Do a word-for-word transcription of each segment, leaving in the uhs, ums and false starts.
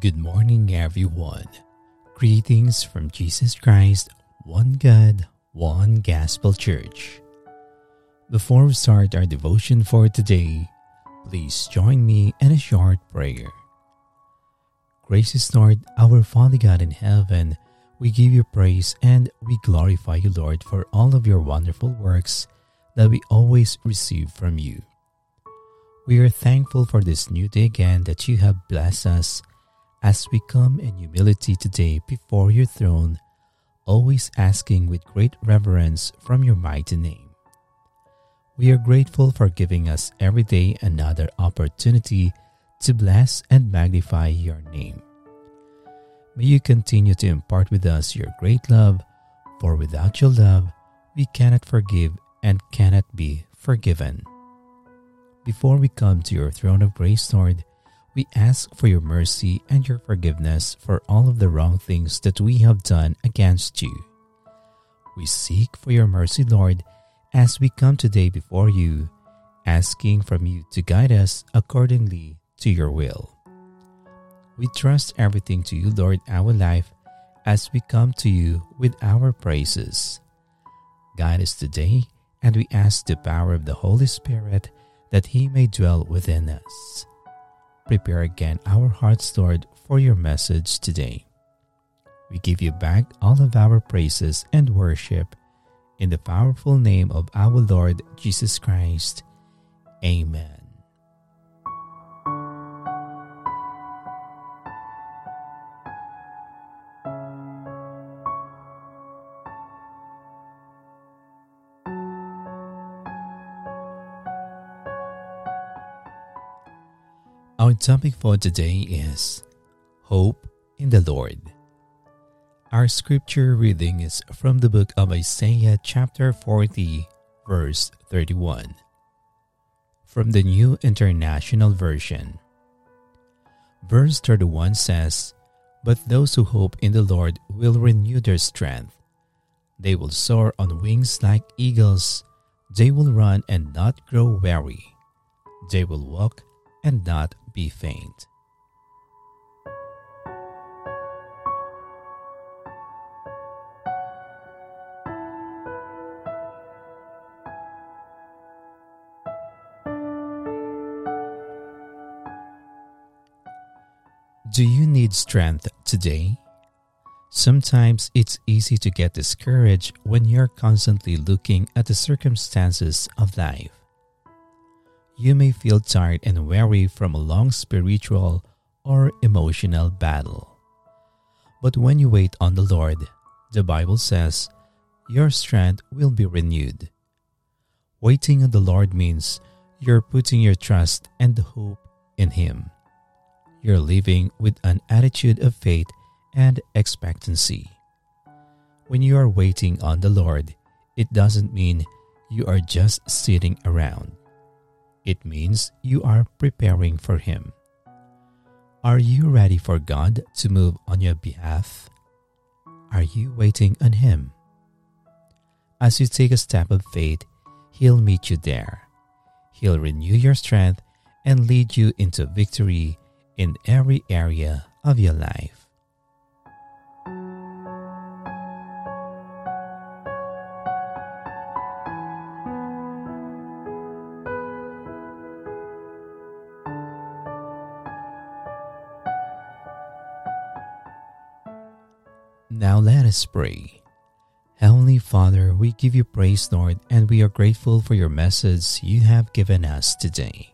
Good morning, everyone. Greetings from Jesus Christ, One God, One Gospel Church. Before we start our devotion for today, please join me in a short prayer. Gracious Lord, our Father God in heaven, we give you praise and we glorify you, Lord, for all of your wonderful works that we always receive from you. We are thankful for this new day again that you have blessed us. As we come in humility today before your throne, always asking with great reverence from your mighty name. We are grateful for giving us every day another opportunity to bless and magnify your name. May you continue to impart with us your great love, for without your love, we cannot forgive and cannot be forgiven. Before we come to your throne of grace, Lord, we ask for your mercy and your forgiveness for all of the wrong things that we have done against you. We seek for your mercy, Lord, as we come today before you, asking from you to guide us accordingly to your will. We trust everything to you, Lord, our life, as we come to you with our praises. Guide us today, and we ask the power of the Holy Spirit that he may dwell within us. Prepare again our hearts, Lord, for your message today. We give you back all of our praises and worship in the powerful name of our Lord Jesus Christ. Amen. Our topic for today is Hope in the Lord. Our scripture reading is from the book of Isaiah chapter forty, verse thirty-one. From the New International Version. Verse thirty-one says, "But those who hope in the Lord will renew their strength. They will soar on wings like eagles. They will run and not grow weary. They will walk and not be faint." Do you need strength today? Sometimes it's easy to get discouraged when you're constantly looking at the circumstances of life. You may feel tired and weary from a long spiritual or emotional battle. But when you wait on the Lord, the Bible says, your strength will be renewed. Waiting on the Lord means you're putting your trust and hope in Him. You're living with an attitude of faith and expectancy. When you are waiting on the Lord, it doesn't mean you are just sitting around. It means you are preparing for Him. Are you ready for God to move on your behalf? Are you waiting on Him? As you take a step of faith, He'll meet you there. He'll renew your strength and lead you into victory in every area of your life. Now let us pray. Heavenly Father, we give you praise, Lord, and we are grateful for your message you have given us today.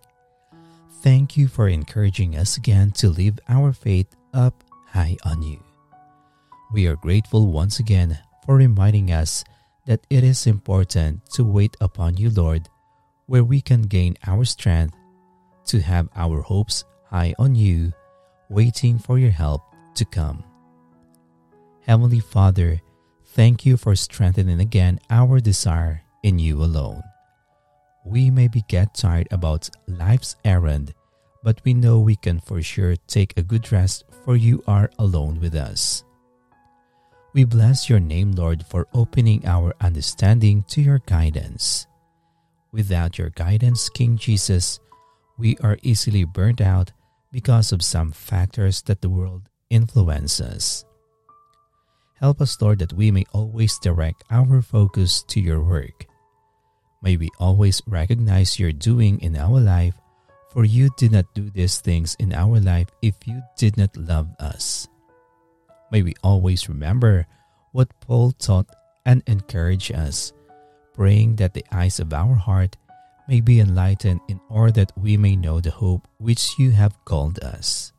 Thank you for encouraging us again to live our faith up high on you. We are grateful once again for reminding us that it is important to wait upon you, Lord, where we can gain our strength, to have our hopes high on you, waiting for your help to come. Heavenly Father, thank you for strengthening again our desire in you alone. We may get tired about life's errand, but we know we can for sure take a good rest, for you are alone with us. We bless your name, Lord, for opening our understanding to your guidance. Without your guidance, King Jesus, we are easily burnt out, because of some factors that the world influences. Help us, Lord, that we may always direct our focus to your work. May we always recognize your doing in our life, for you did not do these things in our life if you did not love us. May we always remember what Paul taught and encourage us, praying that the eyes of our heart may be enlightened in order that we may know the hope which you have called us.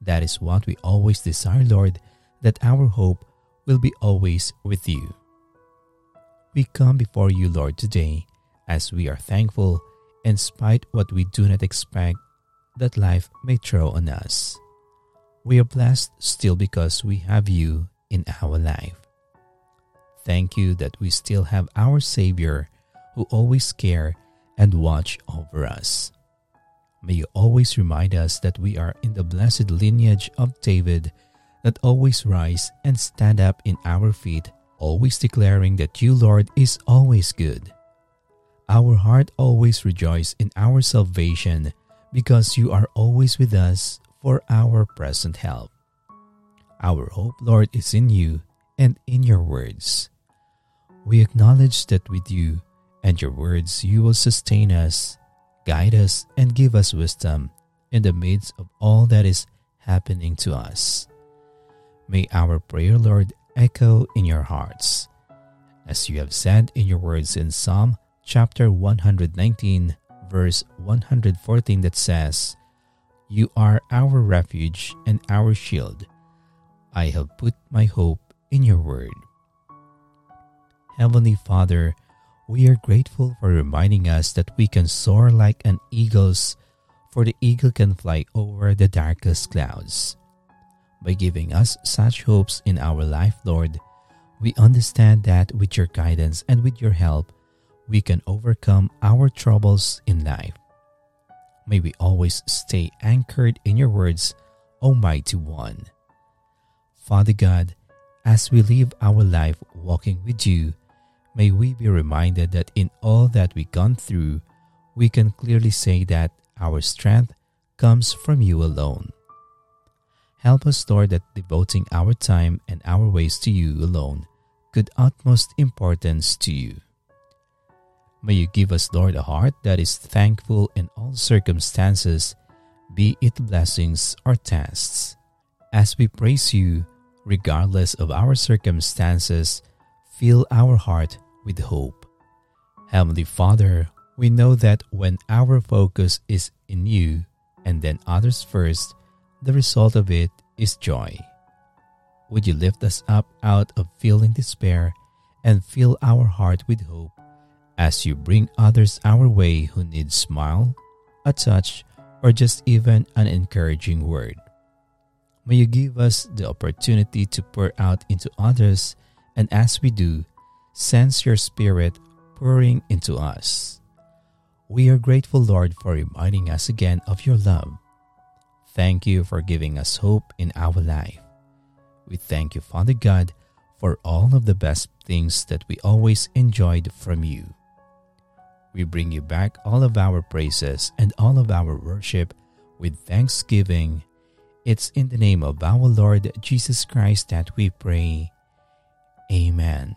That is what we always desire, Lord, that our hope will be always with you. We come before you, Lord, today as we are thankful in spite what we do not expect that life may throw on us. We are blessed still because we have you in our life. Thank you that we still have our Savior who always cares and watch over us. May you always remind us that we are in the blessed lineage of David, that always rise and stand up in our feet, always declaring that you, Lord, is always good. Our heart always rejoices in our salvation because you are always with us for our present help. Our hope, Lord, is in you and in your words. We acknowledge that with you and your words you will sustain us, guide us, and give us wisdom in the midst of all that is happening to us. May our prayer, Lord, echo in your hearts, as you have said in your words in Psalm chapter one nineteen, verse one fourteen, that says, "You are our refuge and our shield. I have put my hope in your word." Heavenly Father, we are grateful for reminding us that we can soar like an eagle's, for the eagle can fly over the darkest clouds. By giving us such hopes in our life, Lord, we understand that with your guidance and with your help, we can overcome our troubles in life. May we always stay anchored in your words, Almighty One. Father God, as we live our life walking with you, may we be reminded that in all that we've gone through, we can clearly say that our strength comes from you alone. Help us, Lord, that devoting our time and our ways to you alone could utmost importance to you. May you give us, Lord, a heart that is thankful in all circumstances, be it blessings or tests. As we praise you, regardless of our circumstances, fill our heart with hope. Heavenly Father, we know that when our focus is in you and then others first, the result of it is joy. Would you lift us up out of feeling despair and fill our heart with hope as you bring others our way who need a smile, a touch, or just even an encouraging word. May you give us the opportunity to pour out into others, and as we do, sense your Spirit pouring into us. We are grateful, Lord, for reminding us again of your love. Thank you for giving us hope in our life. We thank you, Father God, for all of the best things that we always enjoyed from you. We bring you back all of our praises and all of our worship with thanksgiving. It's in the name of our Lord Jesus Christ that we pray. Amen.